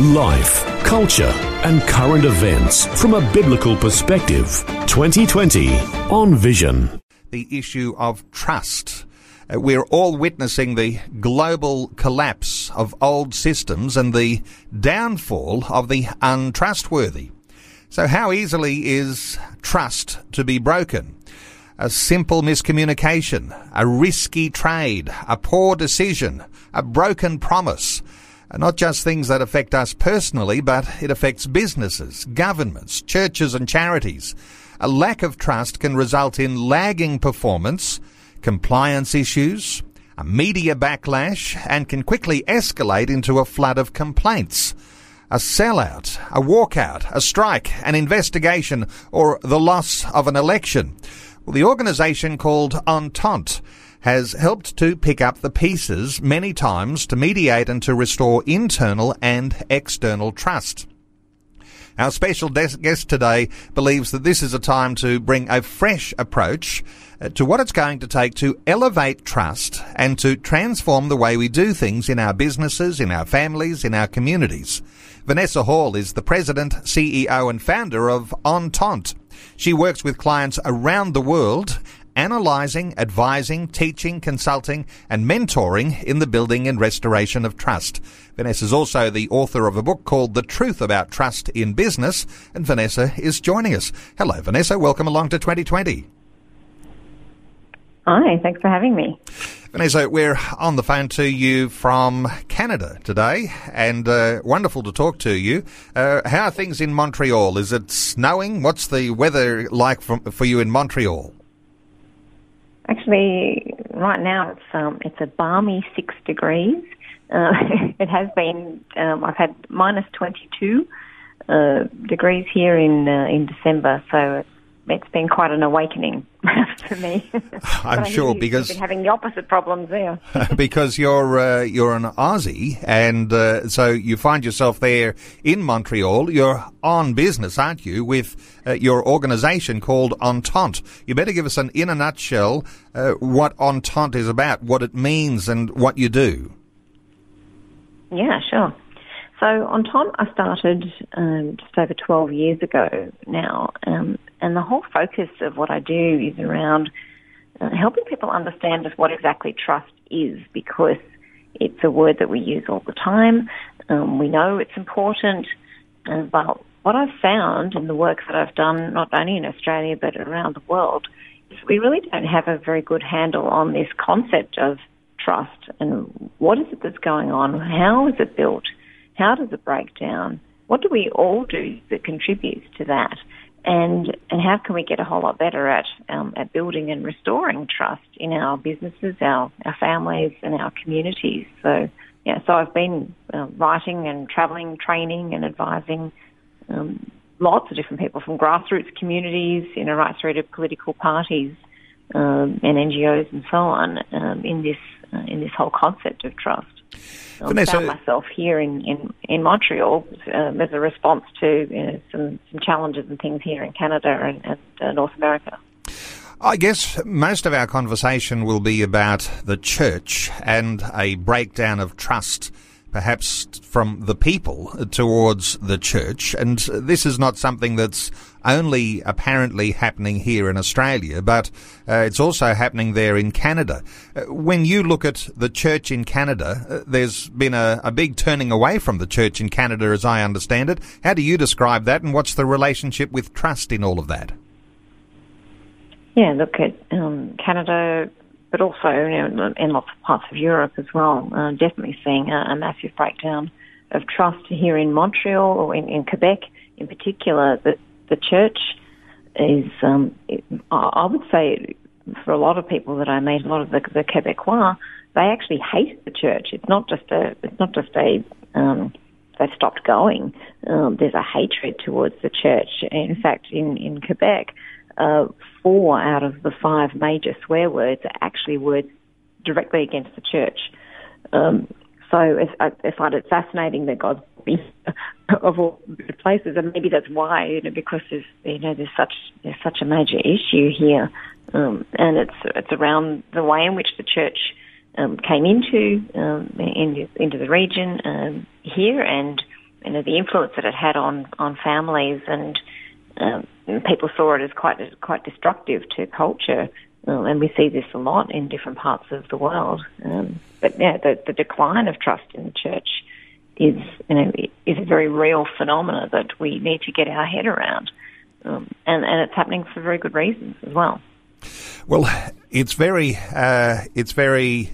Life, culture, and current events from a biblical perspective. 2020 on Vision. The issue of trust. We're all witnessing the global collapse of old systems and the downfall of the untrustworthy. So how easily is trust to be broken? A simple miscommunication, a risky trade, a poor decision, a broken promise. Not just things that affect us personally, but it affects businesses, governments, churches and charities. A lack of trust can result in lagging performance, compliance issues, a media backlash, and can quickly escalate into a flood of complaints. A sellout, a walkout, a strike, an investigation, or the loss of an election. Well, the organisation called Entente has helped to pick up the pieces many times to mediate and to restore internal and external trust. Our special guest today believes that this is a time to bring a fresh approach to what it's going to take to elevate trust and to transform the way we do things in our businesses, in our families, in our communities. Vanessa Hall is the president, CEO and founder of Entente. She works with clients around the world, analysing, advising, teaching, consulting and mentoring in the building and restoration of trust. Vanessa is also the author of a book called The Truth About Trust in Business, and Vanessa is joining us. Hello, Vanessa. Welcome along to 2020. Hi, thanks for having me. Vanessa, we're on the phone to you from Canada today, and wonderful to talk to you. How are things in Montreal? Is it snowing? What's the weather like for you in Montreal? Actually, right now it's a balmy 6 degrees. It has been. I've had minus 22 degrees here in December, so it's been quite an awakening for me. I'm sure because you've been having the opposite problems there. Because you're an Aussie, and so you find yourself there in Montreal. You're on business, aren't you, with your organisation called Entente? You better give us in a nutshell what Entente is about, what it means, and what you do. Yeah, sure. So Entente, I started just over 12 years ago now, and the whole focus of what I do is around helping people understand just what exactly trust is, because it's a word that we use all the time. We know it's important, but what I've found in the work that I've done, not only in Australia but around the world, is we really don't have a very good handle on this concept of trust and what is it that's going on, how is it built, how does it break down? What do we all do that contributes to that? And how can we get a whole lot better at building and restoring trust in our businesses, our families, and our communities? So, yeah, so I've been writing and travelling, training and advising lots of different people, from grassroots communities, right through to political parties and NGOs and so on, in this whole concept of trust. Vanessa, I found myself here in Montreal as a response to some challenges and things here in Canada and North America. I guess most of our conversation will be about the church and a breakdown of trust, perhaps from the people towards the church. And this is not something that's only apparently happening here in Australia, but it's also happening there in Canada. When you look at the church in Canada, there's been a big turning away from the church in Canada, as I understand it. How do you describe that, and what's the relationship with trust in all of that? Yeah, look at Canada, but also in lots of parts of Europe as well, definitely seeing a massive breakdown of trust here in Montreal, or in Quebec in particular. The church is, I would say, for a lot of people that I meet, a lot of the Quebecois, they actually hate the church. It's not just a they've stopped going. There's a hatred towards the church. In fact, in Quebec, 4 out of the 5 major swear words are actually words directly against the church. So I find it fascinating that God's of all places, and maybe that's why, because there's such a major issue here, and it's around the way in which the church came into the region here, and the influence that it had on families, and people saw it as quite destructive to culture. And we see this a lot in different parts of the world. But yeah, the decline of trust in the church is a very real phenomena that we need to get our head around. And it's happening for very good reasons as well. Well, it's very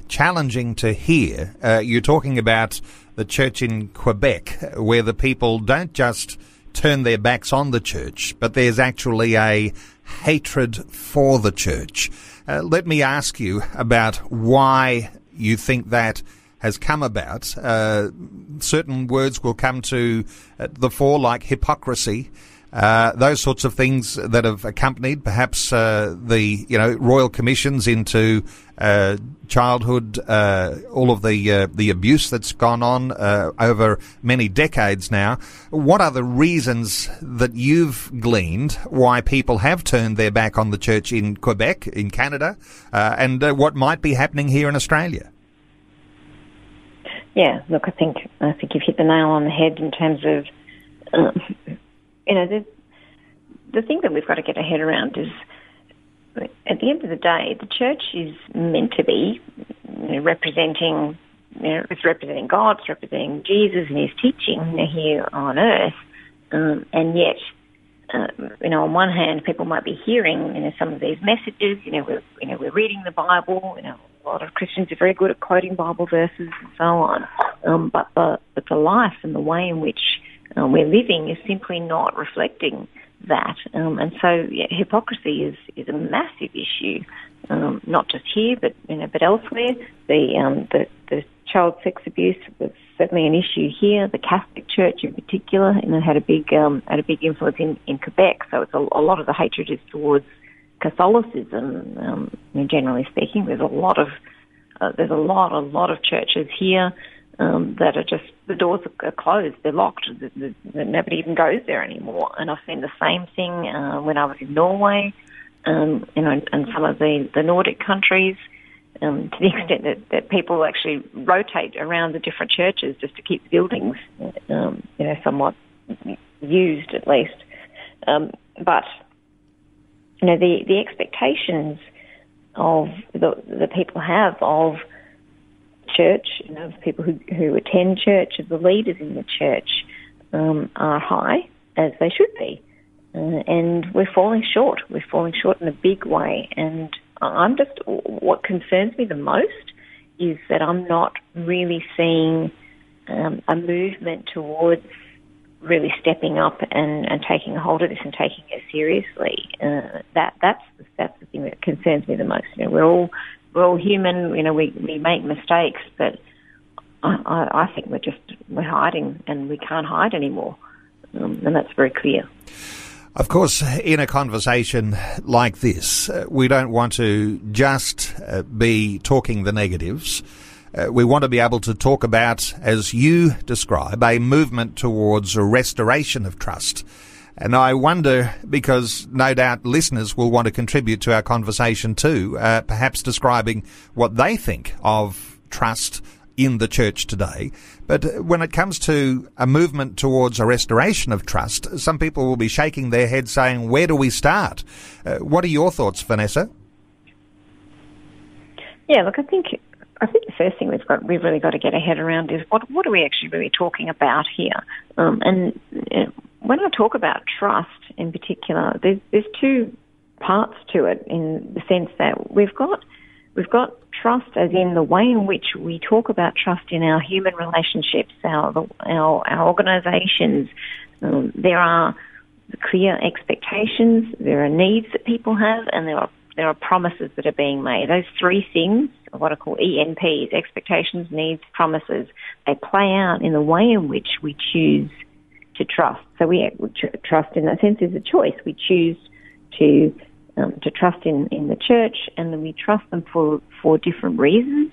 challenging to hear. You're talking about the church in Quebec, where the people don't just turn their backs on the church, but there's actually a hatred for the church. Let me ask you about why you think that has come about. Certain words will come to the fore, like hypocrisy, those sorts of things that have accompanied perhaps the royal commissions into childhood, all of the abuse that's gone on over many decades now. What are the reasons that you've gleaned why people have turned their back on the church in Quebec, in Canada, and what might be happening here in Australia? Yeah, look, I think you've hit the nail on the head in terms of the thing that we've got to get our head around is, at the end of the day, the church is meant to be representing, it's representing God, it's representing Jesus and his teaching here on earth. And yet, on one hand, people might be hearing, some of these messages. We're reading the Bible. A lot of Christians are very good at quoting Bible verses and so on. But the life and the way in which we're living is simply not reflecting that. And so hypocrisy is a massive issue, not just here, but elsewhere. The child sex abuse was certainly an issue here. The Catholic Church in particular, had a big influence in Quebec. So it's a lot of the hatred is towards Catholicism, generally speaking. There's a lot of churches here that are just, the doors are closed, they're locked, nobody even goes there anymore. And I've seen the same thing when I was in Norway, and some of the Nordic countries, to the extent that people actually rotate around the different churches just to keep the buildings, somewhat used at least. But the expectations of the people have of church, of people who attend church, of the leaders in the church, are high, as they should be. And we're falling short. We're falling short in a big way. And what concerns me the most is that I'm not really seeing a movement towards really stepping up and taking a hold of this and taking it seriously. That's the thing that concerns me the most. We're all human. We make mistakes, but I think we're hiding, and we can't hide anymore, and that's very clear. Of course, in a conversation like this, we don't want to just be talking the negatives. We want to be able to talk about, as you describe, a movement towards a restoration of trust. And I wonder, because no doubt listeners will want to contribute to our conversation too, perhaps describing what they think of trust in the church today. But when it comes to a movement towards a restoration of trust, some people will be shaking their heads saying, where do we start? What are your thoughts, Vanessa? Yeah, look, I think the first thing we've really got to get our head around is what are we actually really talking about here? And when I talk about trust in particular, there's two parts to it, in the sense that we've got trust as in the way in which we talk about trust in our human relationships, our organisations. There are clear expectations, there are needs that people have, and there are promises that are being made. Those three things what I call ENPs, expectations, needs, promises. They play out in the way in which we choose to trust. So we trust in that sense is a choice. We choose to trust in the church, and then we trust them for different reasons.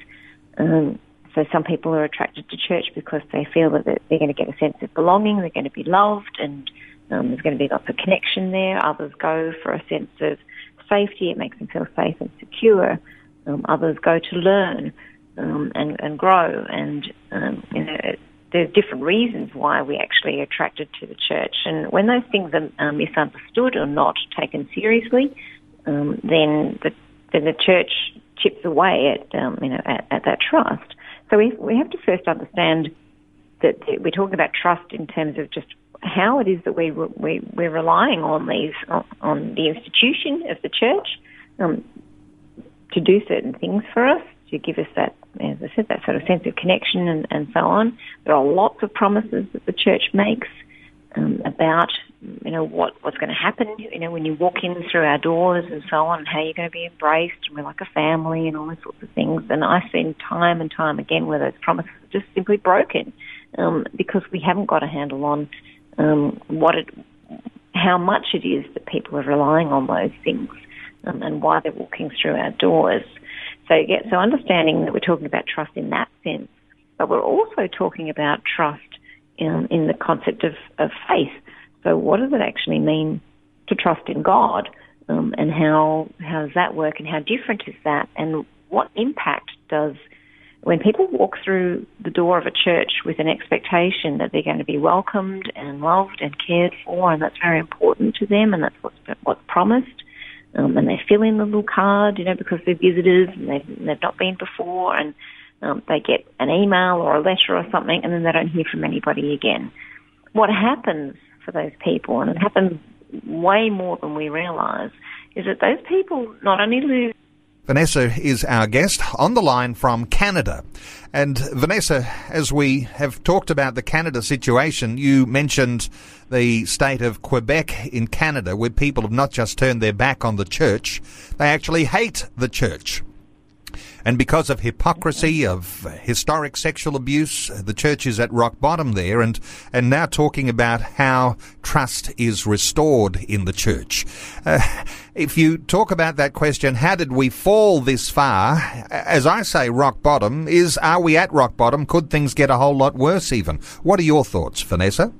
So some people are attracted to church because they feel that they're going to get a sense of belonging, they're going to be loved, and there's going to be lots of connection there. Others go for a sense of safety, it makes them feel safe and secure. Others go to learn and grow, and you know, there's different reasons why we actually are attracted to the church. And when those things are misunderstood or not taken seriously, then the church chips away at that trust. So we have to first understand that we're talking about trust in terms of just how it is that we're relying on on the institution of the church to do certain things for us, to give us that, as I said, that sort of sense of connection and so on. There are lots of promises that the church makes about what's going to happen when you walk in through our doors and so on, and how you're going to be embraced, and we're like a family and all those sorts of things. And I spend time and time again where those promises are just simply broken because we haven't got a handle on how much it is that people are relying on those things and why they're walking through our doors. So understanding that we're talking about trust in that sense, but we're also talking about trust in the concept of faith. So what does it actually mean to trust in God, and how does that work, and how different is that, and what impact does when people walk through the door of a church with an expectation that they're going to be welcomed and loved and cared for, and that's very important to them, and that's what's promised, and they fill in the little card, because they're visitors and they've not been before, and they get an email or a letter or something, and then they don't hear from anybody again. What happens for those people, and it happens way more than we realise, is that those people not only lose... Vanessa is our guest on the line from Canada. And Vanessa, as we have talked about the Canada situation, you mentioned the state of Quebec in Canada, where people have not just turned their back on the church, they actually hate the church. And because of hypocrisy, of historic sexual abuse, the church is at rock bottom there, and now talking about how trust is restored in the church. If you talk about that question, how did we fall this far? As I say, rock bottom is, are we at rock bottom? Could things get a whole lot worse even? What are your thoughts, Vanessa?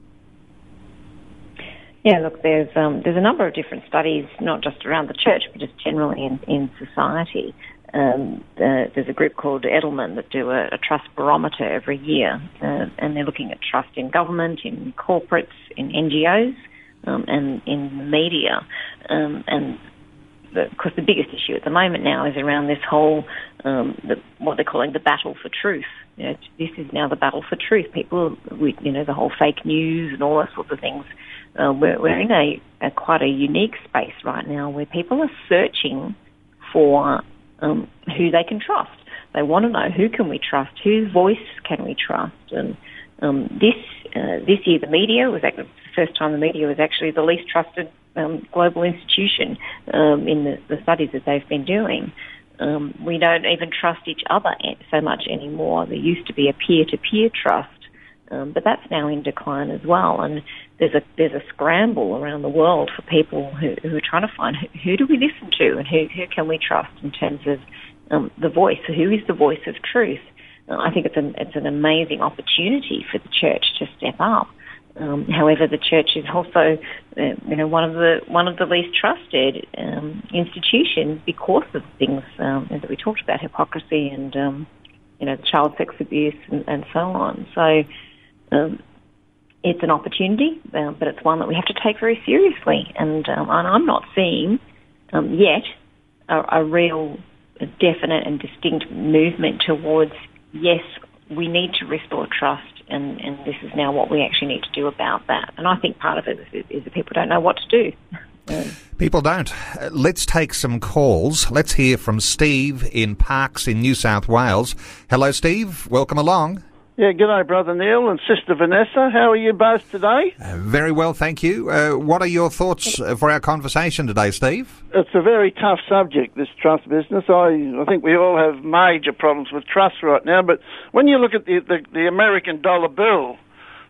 Yeah, look, there's a number of different studies, not just around the church, but just generally in society. There's a group called Edelman that do a trust barometer every year, and they're looking at trust in government, in corporates, in NGOs, and in the media. Of course, the biggest issue at the moment now is around this whole, what they're calling the battle for truth. This is now the battle for truth. People, the whole fake news and all those sorts of things. We're in a quite a unique space right now where people are searching for who they can trust. They want to know who can we trust, whose voice can we trust. And this year, the media was the first time the media was actually the least trusted global institution in the studies that they've been doing. We don't even trust each other so much anymore. There used to be a peer-to-peer trust, but that's now in decline as well. And there's a scramble around the world for people who are trying to find who do we listen to and who can we trust in terms of the voice. So who is the voice of truth? I think it's an amazing opportunity for the church to step up. However, the church is also one of the least trusted institutions because of things that we talked about, hypocrisy and child sex abuse and so on. So. It's an opportunity, but it's one that we have to take very seriously. And I'm not seeing yet a real definite and distinct movement towards, yes, we need to restore trust, and this is now what we actually need to do about that. And I think part of it is that people don't know what to do. People don't. Let's take some calls. Let's hear from Steve in Parkes in New South Wales. Hello, Steve. Welcome along. Yeah, good day, Brother Neil and Sister Vanessa. How are you both today? Very well, thank you. What are your thoughts for our conversation today, Steve? It's a very tough subject, this trust business. I think we all have major problems with trust right now, but when you look at the American dollar bill,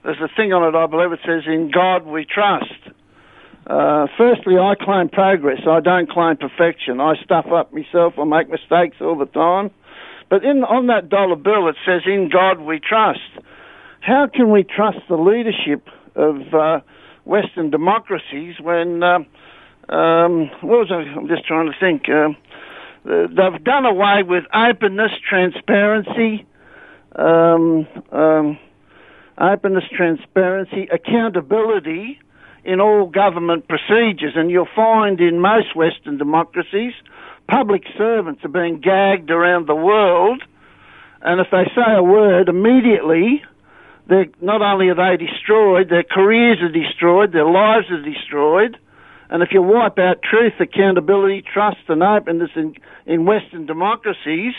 there's a thing on it, I believe it says, "In God we trust." Firstly, I claim progress. I don't claim perfection. I stuff up myself. I make mistakes all the time. But on that dollar bill, it says, "In God we trust." How can we trust the leadership of Western democracies when, I'm just trying to think. They've done away with openness, transparency, accountability in all government procedures. And you'll find in most Western democracies, public servants are being gagged around the world, and if they say a word, immediately, not only are they destroyed, their careers are destroyed, their lives are destroyed, and if you wipe out truth, accountability, trust and openness in Western democracies,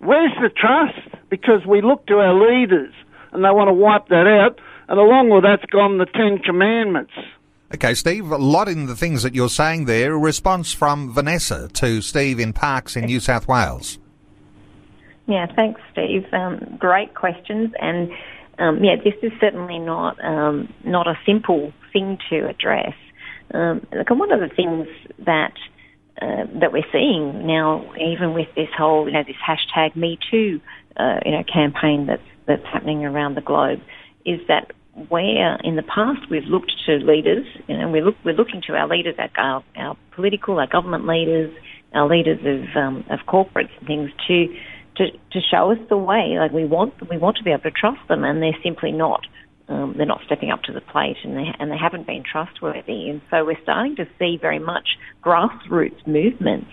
where's the trust? Because we look to our leaders, and they want to wipe that out, and along with that's gone the 10 Commandments. Okay, Steve, a lot in the things that you're saying there. A response from Vanessa to Steve in Parks in New South Wales. Yeah, thanks, Steve. Great questions. And, this is certainly not a simple thing to address. Look, and one of the things that we're seeing now, even with this whole, this hashtag Me Too, campaign that's happening around the globe, is that where in the past we've looked to leaders, we're looking to our leaders, our political, our government leaders, our leaders of corporates and things to show us the way. Like we want to be able to trust them, and they're simply not. They're not stepping up to the plate, and they haven't been trustworthy. And so we're starting to see very much grassroots movements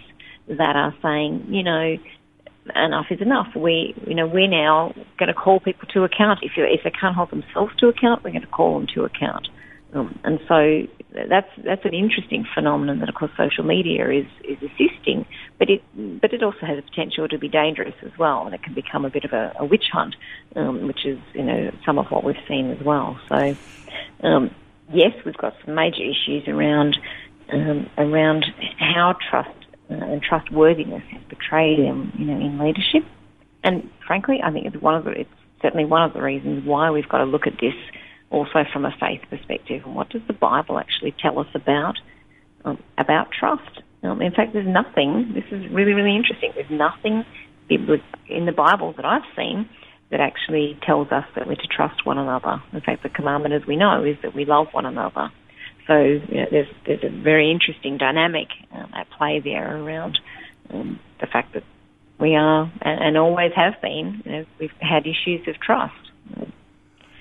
that are saying, enough is enough. We're now going to call people to account. If they can't hold themselves to account, we're going to call them to account. And so that's an interesting phenomenon that, of course, social media is assisting, but it also has the potential to be dangerous as well, and it can become a bit of a witch hunt, which is some of what we've seen as well. So yes, we've got some major issues around how trust and trustworthiness is betrayed in leadership, and frankly, I think it's certainly one of the reasons why we've got to look at this also from a faith perspective. And what does the Bible actually tell us about trust? In fact, there's nothing. This is really, really interesting. There's nothing in the Bible that I've seen that actually tells us that we're to trust one another. In fact, the commandment, as we know, is that we love one another. So there's a very interesting dynamic at play there around the fact that we are and always have been. We've had issues of trust.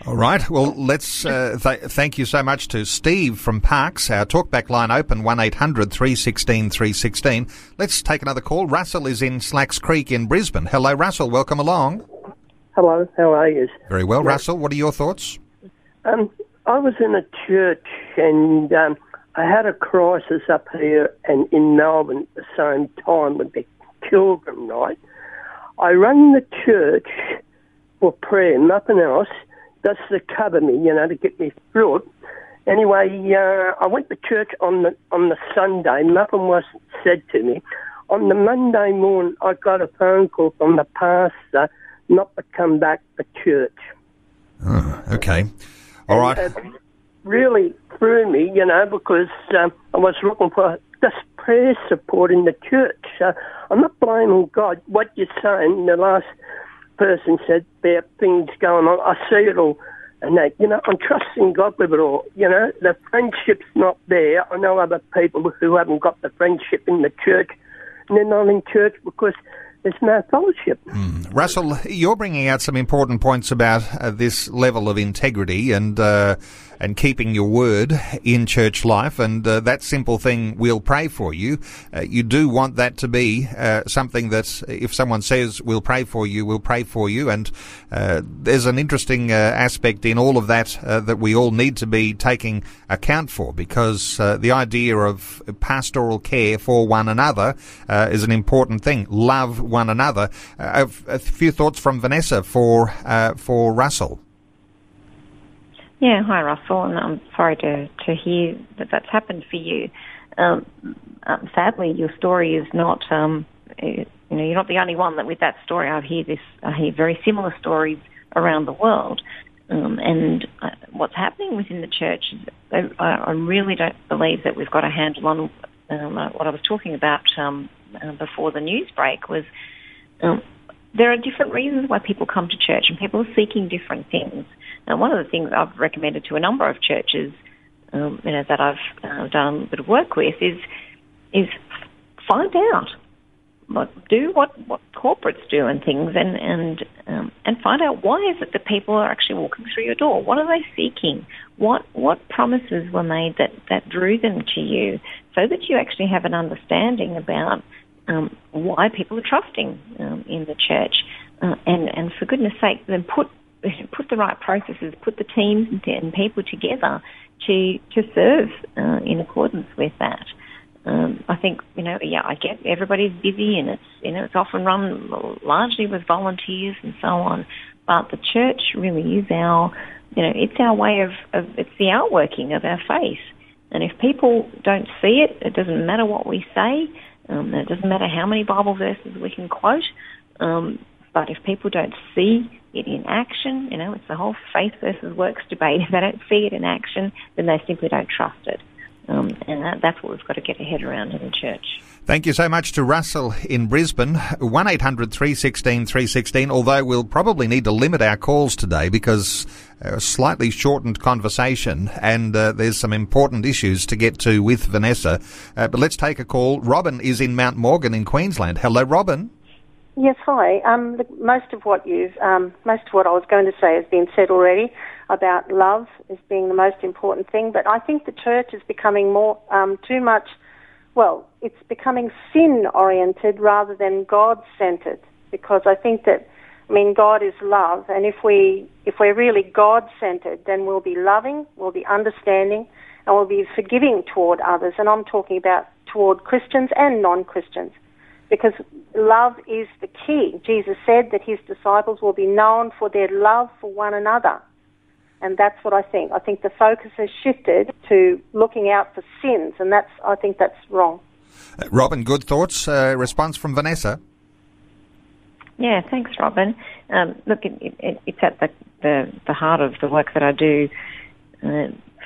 All right. Well, let's thank you so much to Steve from Parks. Our talkback line open 1-800-316-316. Let's take another call. Russell is in Slacks Creek in Brisbane. Hello, Russell. Welcome along. Hello. How are you? Very well, yeah. Russell. What are your thoughts? I was in a church and I had a crisis up here and in Melbourne at the same time with the children, right? I rang the church for prayer, nothing else, just to cover me, to get me through it. Anyway, I went to church on the Sunday, nothing was said to me. On the Monday morning, I got a phone call from the pastor not to come back to church. Oh, okay. All right. It really threw me, because I was looking for just prayer support in the church. So I'm not blaming God. What you're saying, the last person said about things going on. I see it all. And that, I'm trusting God with it all. The friendship's not there. I know other people who haven't got the friendship in the church. And they're not in church because it's no fellowship. Russell, you're bringing out some important points about this level of integrity and and keeping your word in church life. And that simple thing, we'll pray for you. You do want that to be something that if someone says, we'll pray for you, we'll pray for you. And there's an interesting aspect in all of that that we all need to be taking account for, because the idea of pastoral care for one another is an important thing. Love one another. A few thoughts from Vanessa for Russell. Yeah, hi Russell, and I'm sorry to hear that that's happened for you. Sadly, your story is not. You're not the only one that with that story. I hear very similar stories around the world. And what's happening within the church, I really don't believe that we've got a handle on what I was talking about before the news break was. There are different reasons why people come to church, and people are seeking different things. And one of the things I've recommended to a number of churches, that I've done a bit of work with, is find out, do what corporates do and things, and find out why is it that people are actually walking through your door. What are they seeking? What promises were made that drew them to you, so that you actually have an understanding about. Why people are trusting in the church, and for goodness sake, then put the right processes, put the teams and people together to serve in accordance with that. I think I get everybody's busy, and it's often run largely with volunteers and so on. But the church really is our way of it's the outworking of our faith, and if people don't see it, it doesn't matter what we say. It doesn't matter how many Bible verses we can quote, but if people don't see it in action, it's the whole faith versus works debate. If they don't see it in action, then they simply don't trust it. And that's what we've got to get our head around in the church. Thank you so much to Russell in Brisbane. 1-800-316-316, although we'll probably need to limit our calls today because a slightly shortened conversation and there's some important issues to get to with Vanessa. But let's take a call. Robin is in Mount Morgan in Queensland. Hello, Robin. Yes, hi. Most of what I was going to say has been said already about love as being the most important thing, but I think the church is becoming more too much. Well, it's becoming sin-oriented rather than God-centered, because I think that, God is love, and if we're really God-centered, then we'll be loving, we'll be understanding, and we'll be forgiving toward others, and I'm talking about toward Christians and non-Christians, because love is the key. Jesus said that his disciples will be known for their love for one another, and that's what I think. I think the focus has shifted to looking out for sins, and I think that's wrong. Robin, good thoughts. Response from Vanessa? Yeah, thanks, Robin. Look, it's at the heart of the work that I do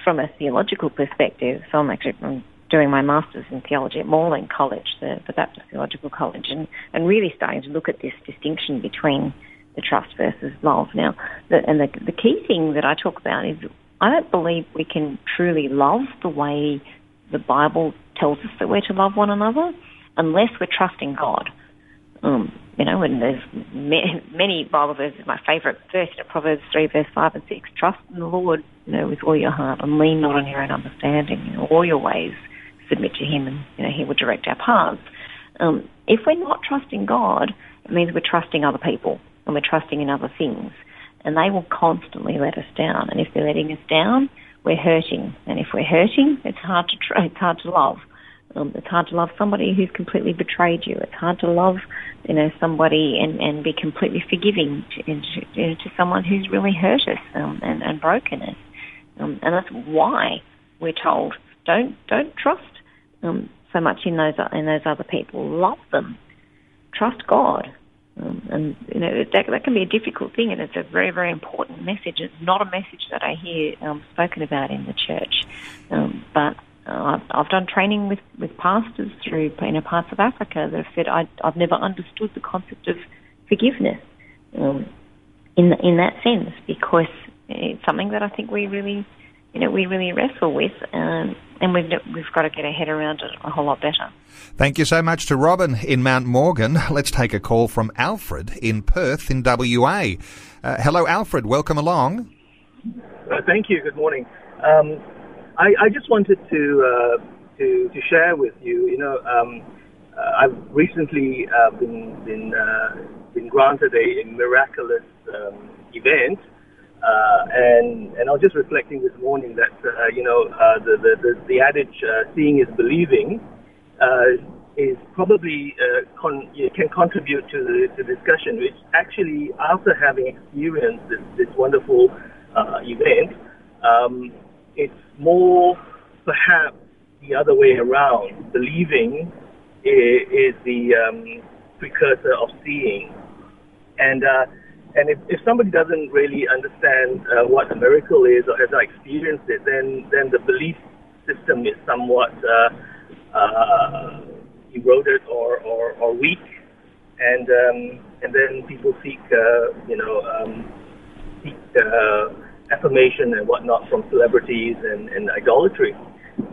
from a theological perspective. So I'm doing my Master's in Theology at Morling College, the Baptist Theological College, and really starting to look at this distinction between the trust versus love. Now, the key thing that I talk about is I don't believe we can truly love the way the Bible tells us that we're to love one another unless we're trusting God. And there's many Bible verses. My favourite verse in Proverbs 3, verse 5 and 6, trust in the Lord with all your heart and lean not on your own understanding. All your ways submit to him, and he will direct our paths. If we're not trusting God, it means we're trusting other people. And we're trusting in other things, and they will constantly let us down. And if they're letting us down, we're hurting. And if we're hurting, it's hard to love. It's hard to love somebody who's completely betrayed you. It's hard to love, somebody and be completely forgiving to someone who's really hurt us and broken us. And that's why we're told don't trust so much in those other people. Love them. Trust God. That can be a difficult thing, and it's a very, very important message. It's not a message that I hear spoken about in the church. But I've done training with pastors through parts of Africa that have said I've never understood the concept of forgiveness in that sense, because it's something that I think we really wrestle with, and we've got to get our head around it a whole lot better. Thank you so much to Robin in Mount Morgan. Let's take a call from Alfred in Perth in WA. Hello, Alfred. Welcome along. Thank you. Good morning. I just wanted to share with you. You know, I've recently been granted a miraculous event, and I was just reflecting this morning that the adage "seeing is believing" is probably can contribute to the discussion, which actually, after having experienced this wonderful event, it's more perhaps the other way around. Believing is the precursor of seeing, and if somebody doesn't really understand what a miracle is or has not experienced it, then the belief system is somewhat eroded or weak, and then people seek affirmation and whatnot from celebrities and idolatry.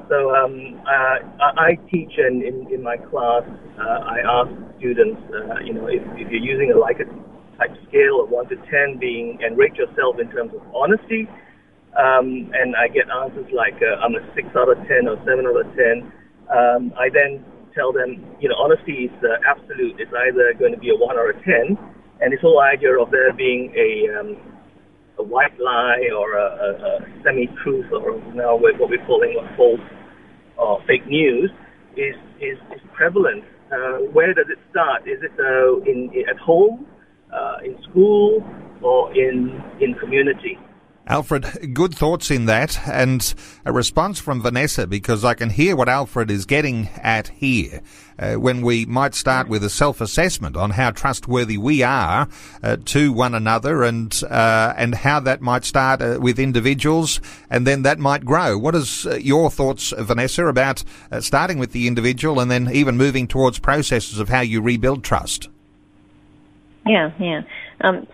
So I teach, and in my class I ask students, if you're using a Likert type scale of 1 to 10, being enrate yourself in terms of honesty, and I get answers like I'm a 6 out of 10 or 7 out of 10. I then tell them, honesty is absolute. It's either going to be a 1 or a 10, and this whole idea of there being a white lie or a semi-truth, or now what we're calling a false or fake news, is prevalent. Where does it start? Is it at home, in school, or in community? Alfred, good thoughts in that, and a response from Vanessa, because I can hear what Alfred is getting at here, when we might start with a self-assessment on how trustworthy we are to one another, and how that might start with individuals, and then that might grow. What is your thoughts, Vanessa, about starting with the individual and then even moving towards processes of how you rebuild trust? Yeah.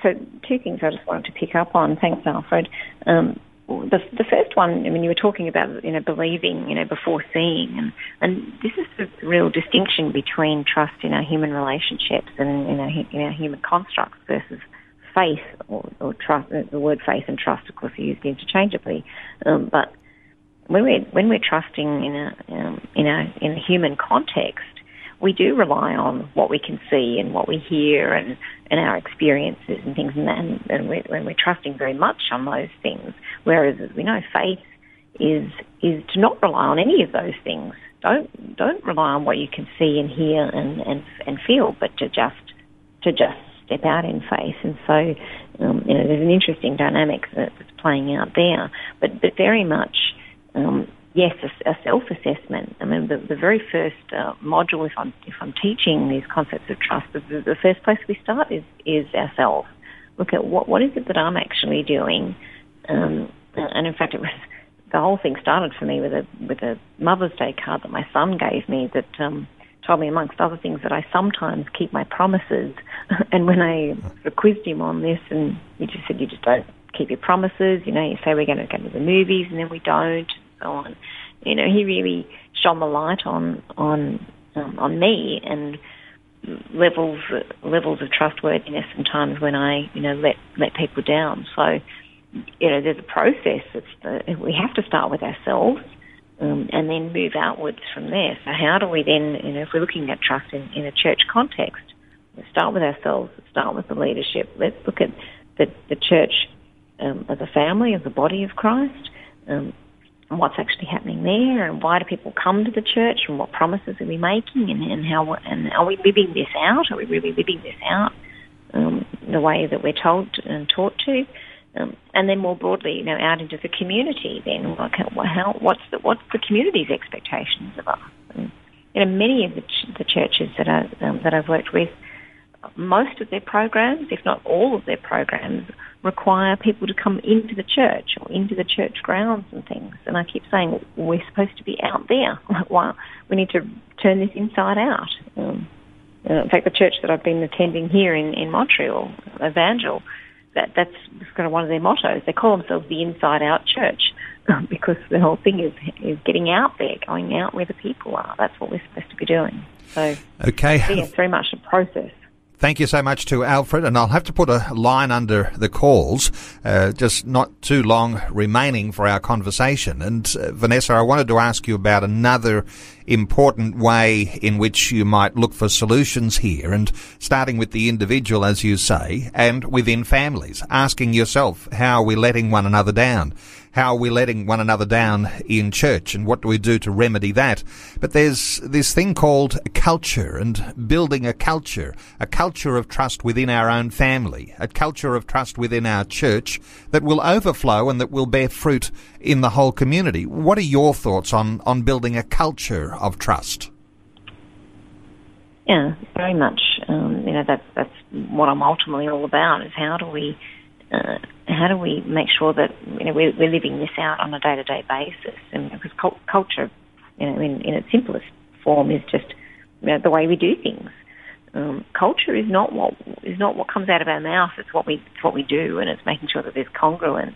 So two things I just wanted to pick up on. Thanks, Alfred. The first one, I mean, you were talking about, believing, before seeing. And this is the real distinction between trust in our human relationships and in our human constructs versus faith or trust. The word faith and trust, of course, are used interchangeably. But when we're trusting in a human context, we do rely on what we can see and what we hear and our experiences and things, and when we're trusting very much on those things. Whereas, as we know, faith is to not rely on any of those things. Don't rely on what you can see and hear and feel, but to just step out in faith. And so, there's an interesting dynamic that's playing out there. But very much. Yes, a self-assessment. I mean, the very first module, if I'm teaching these concepts of trust, the first place we start is ourselves. Look at what is it that I'm actually doing. And in fact, the whole thing started for me with a Mother's Day card that my son gave me that told me, amongst other things, that I sometimes keep my promises. And when I sort of quizzed him on this, and he just said, "You just don't keep your promises. You say we're going to go to the movies, and then we don't." On, he really shone the light on me and levels of trustworthiness. Sometimes when I let people down, so there's a process. We have to start with ourselves and then move outwards from there. So how do we then, if we're looking at trust in a church context, we start with ourselves, start with the leadership. Let's look at the church as a family, as a body of Christ. And what's actually happening there, and why do people come to the church, and what promises are we making, and are we living this out? Are we really living this out the way that we're told and taught to? And then more broadly, out into the community. Then, what's the community's expectations of us? And, many of the churches that I've worked with, most of their programs, if not all of their programs, require people to come into the church or into the church grounds and things. And I keep saying, we're supposed to be out there. Wow, we need to turn this inside out. In fact, the church that I've been attending here in Montreal, Evangel, that's kind of one of their mottos. They call themselves the Inside Out Church because the whole thing is getting out there, going out where the people are. That's what we're supposed to be doing. So, okay. It's very much a process. Thank you so much to Alfred, and I'll have to put a line under the calls, just not too long remaining for our conversation. And Vanessa, I wanted to ask you about another important way in which you might look for solutions here, and starting with the individual, as you say, and within families, asking yourself, how are we letting one another down? How are we letting one another down in church, and what do we do to remedy that? But there's this thing called culture, and building a culture of trust within our own family, a culture of trust within our church that will overflow and that will bear fruit in the whole community. What are your thoughts on building a culture of trust? Yeah, very much. That's what I'm ultimately all about, is how do we make sure that we're living this out on a day-to-day basis? And because culture, in its simplest form, is just the way we do things. Culture is not what comes out of our mouth. It's what we do, and it's making sure that there's congruence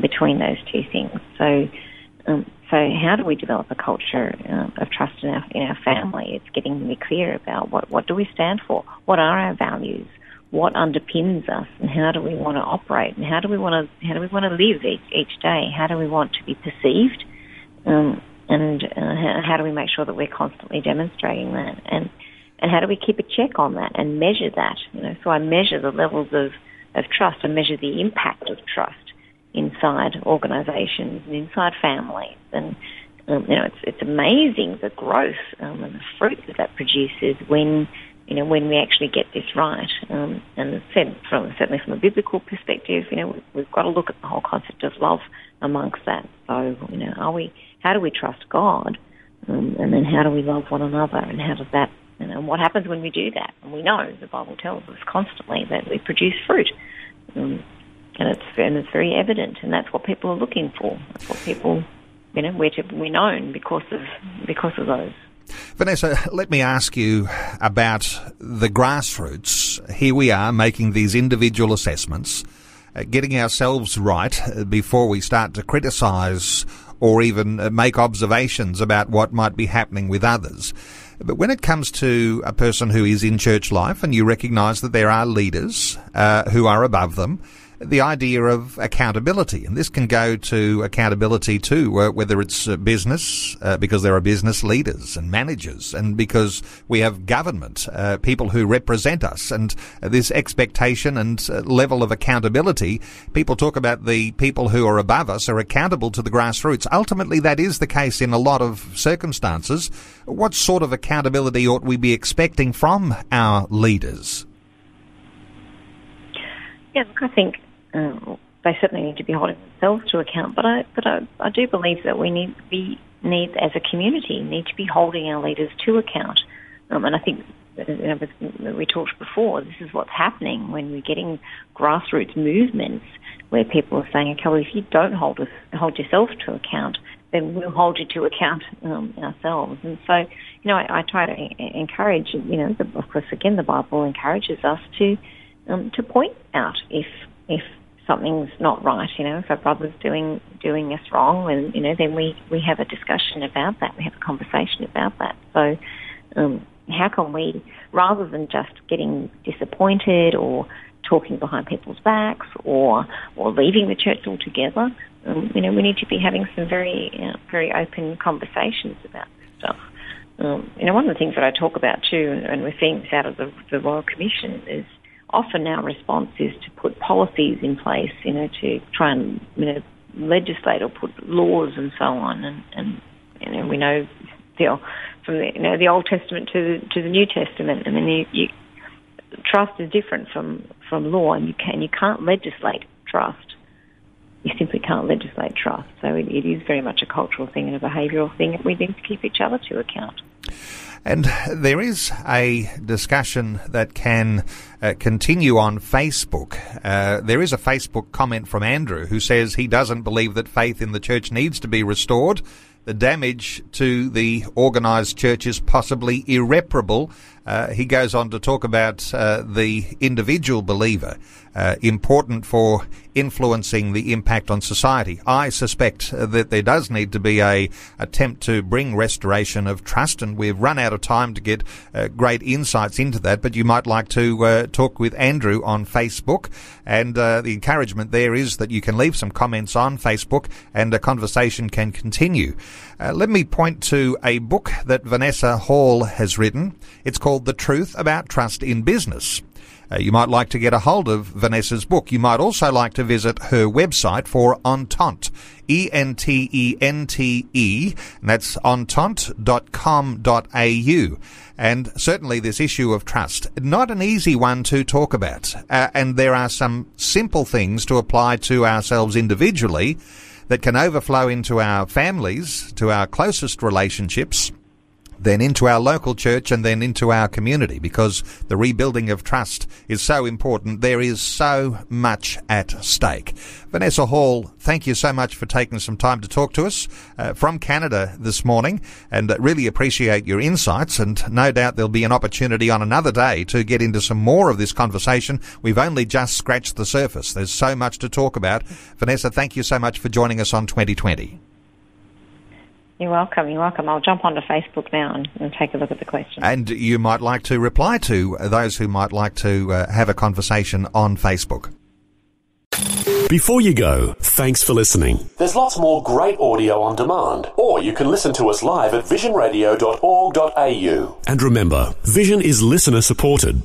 between those two things. So how do we develop a culture of trust in our family? It's getting really clear about what do we stand for, what are our values, what underpins us, and how do we want to operate, and how do we want to live each day? How do we want to be perceived, and how do we make sure that we're constantly demonstrating that, and how do we keep a check on that and measure that? So I measure the levels of trust, and measure the impact of trust inside organisations and inside families, and it's amazing the growth and the fruit that produces when we actually get this right. And certainly from a biblical perspective, we've got to look at the whole concept of love amongst that. So, how do we trust God? And then how do we love one another? And how does that, and what happens when we do that? And we know, the Bible tells us constantly, that we produce fruit. And it's very evident, and that's what people are looking for. That's what people, we're known because of those. Vanessa, let me ask you about the grassroots. Here we are making these individual assessments, getting ourselves right before we start to criticise or even make observations about what might be happening with others. But when it comes to a person who is in church life, and you recognise that there are leaders who are above them, the idea of accountability, and this can go to accountability too, whether it's business, because there are business leaders and managers, and because we have government, people who represent us, and this expectation and level of accountability. People talk about the people who are above us are accountable to the grassroots. Ultimately, that is the case in a lot of circumstances. What sort of accountability ought we be expecting from our leaders? Yeah, look, I think they certainly need to be holding themselves to account, but I do believe that we need as a community need to be holding our leaders to account. And I think we talked before. This is what's happening when we're getting grassroots movements where people are saying, "Okay, well, if you don't hold yourself to account, then we'll hold you to account ourselves." And so, I try to encourage. Of course, again, the Bible encourages us to point out if something's not right, if our brother's doing us wrong, and then we have a discussion about that, we have a conversation about that. So how can we, rather than just getting disappointed or talking behind people's backs or leaving the church altogether, we need to be having some very open conversations about this stuff. One of the things that I talk about too, and we're seeing this out of the Royal Commission, is often our response is to put policies in place, to try and legislate or put laws and so on. And we know from the Old Testament to the New Testament. I mean, trust is different from law, and you can't legislate trust. You simply can't legislate trust. So it is very much a cultural thing and a behavioural thing, and we need to keep each other to account. And there is a discussion that can continue on Facebook. There is a Facebook comment from Andrew who says he doesn't believe that faith in the church needs to be restored. The damage to the organised church is possibly irreparable He goes on to talk about the individual believer, important for influencing the impact on society. I suspect that there does need to be a attempt to bring restoration of trust, and we've run out of time to get great insights into that, but you might like to talk with Andrew on Facebook, and the encouragement there is that you can leave some comments on Facebook and a conversation can continue. Let me point to a book that Vanessa Hall has written. It's called The Truth About Trust in Business. You might like to get a hold of Vanessa's book. You might also like to visit her website for Entente, E-N-T-E-N-T-E, and that's entente.com.au. And certainly this issue of trust, not an easy one to talk about. And there are some simple things to apply to ourselves individually that can overflow into our families, to our closest relationships, then into our local church, and then into our community, because the rebuilding of trust is so important. There is so much at stake. Vanessa Hall, thank you so much for taking some time to talk to us from Canada this morning, and really appreciate your insights, and no doubt there'll be an opportunity on another day to get into some more of this conversation. We've only just scratched the surface. There's so much to talk about. Vanessa, thank you so much for joining us on 2020. You're welcome, you're welcome. I'll jump onto Facebook now and take a look at the question. And you might like to reply to those who might like to have a conversation on Facebook. Before you go, thanks for listening. There's lots more great audio on demand, or you can listen to us live at visionradio.org.au. And remember, Vision is listener supported.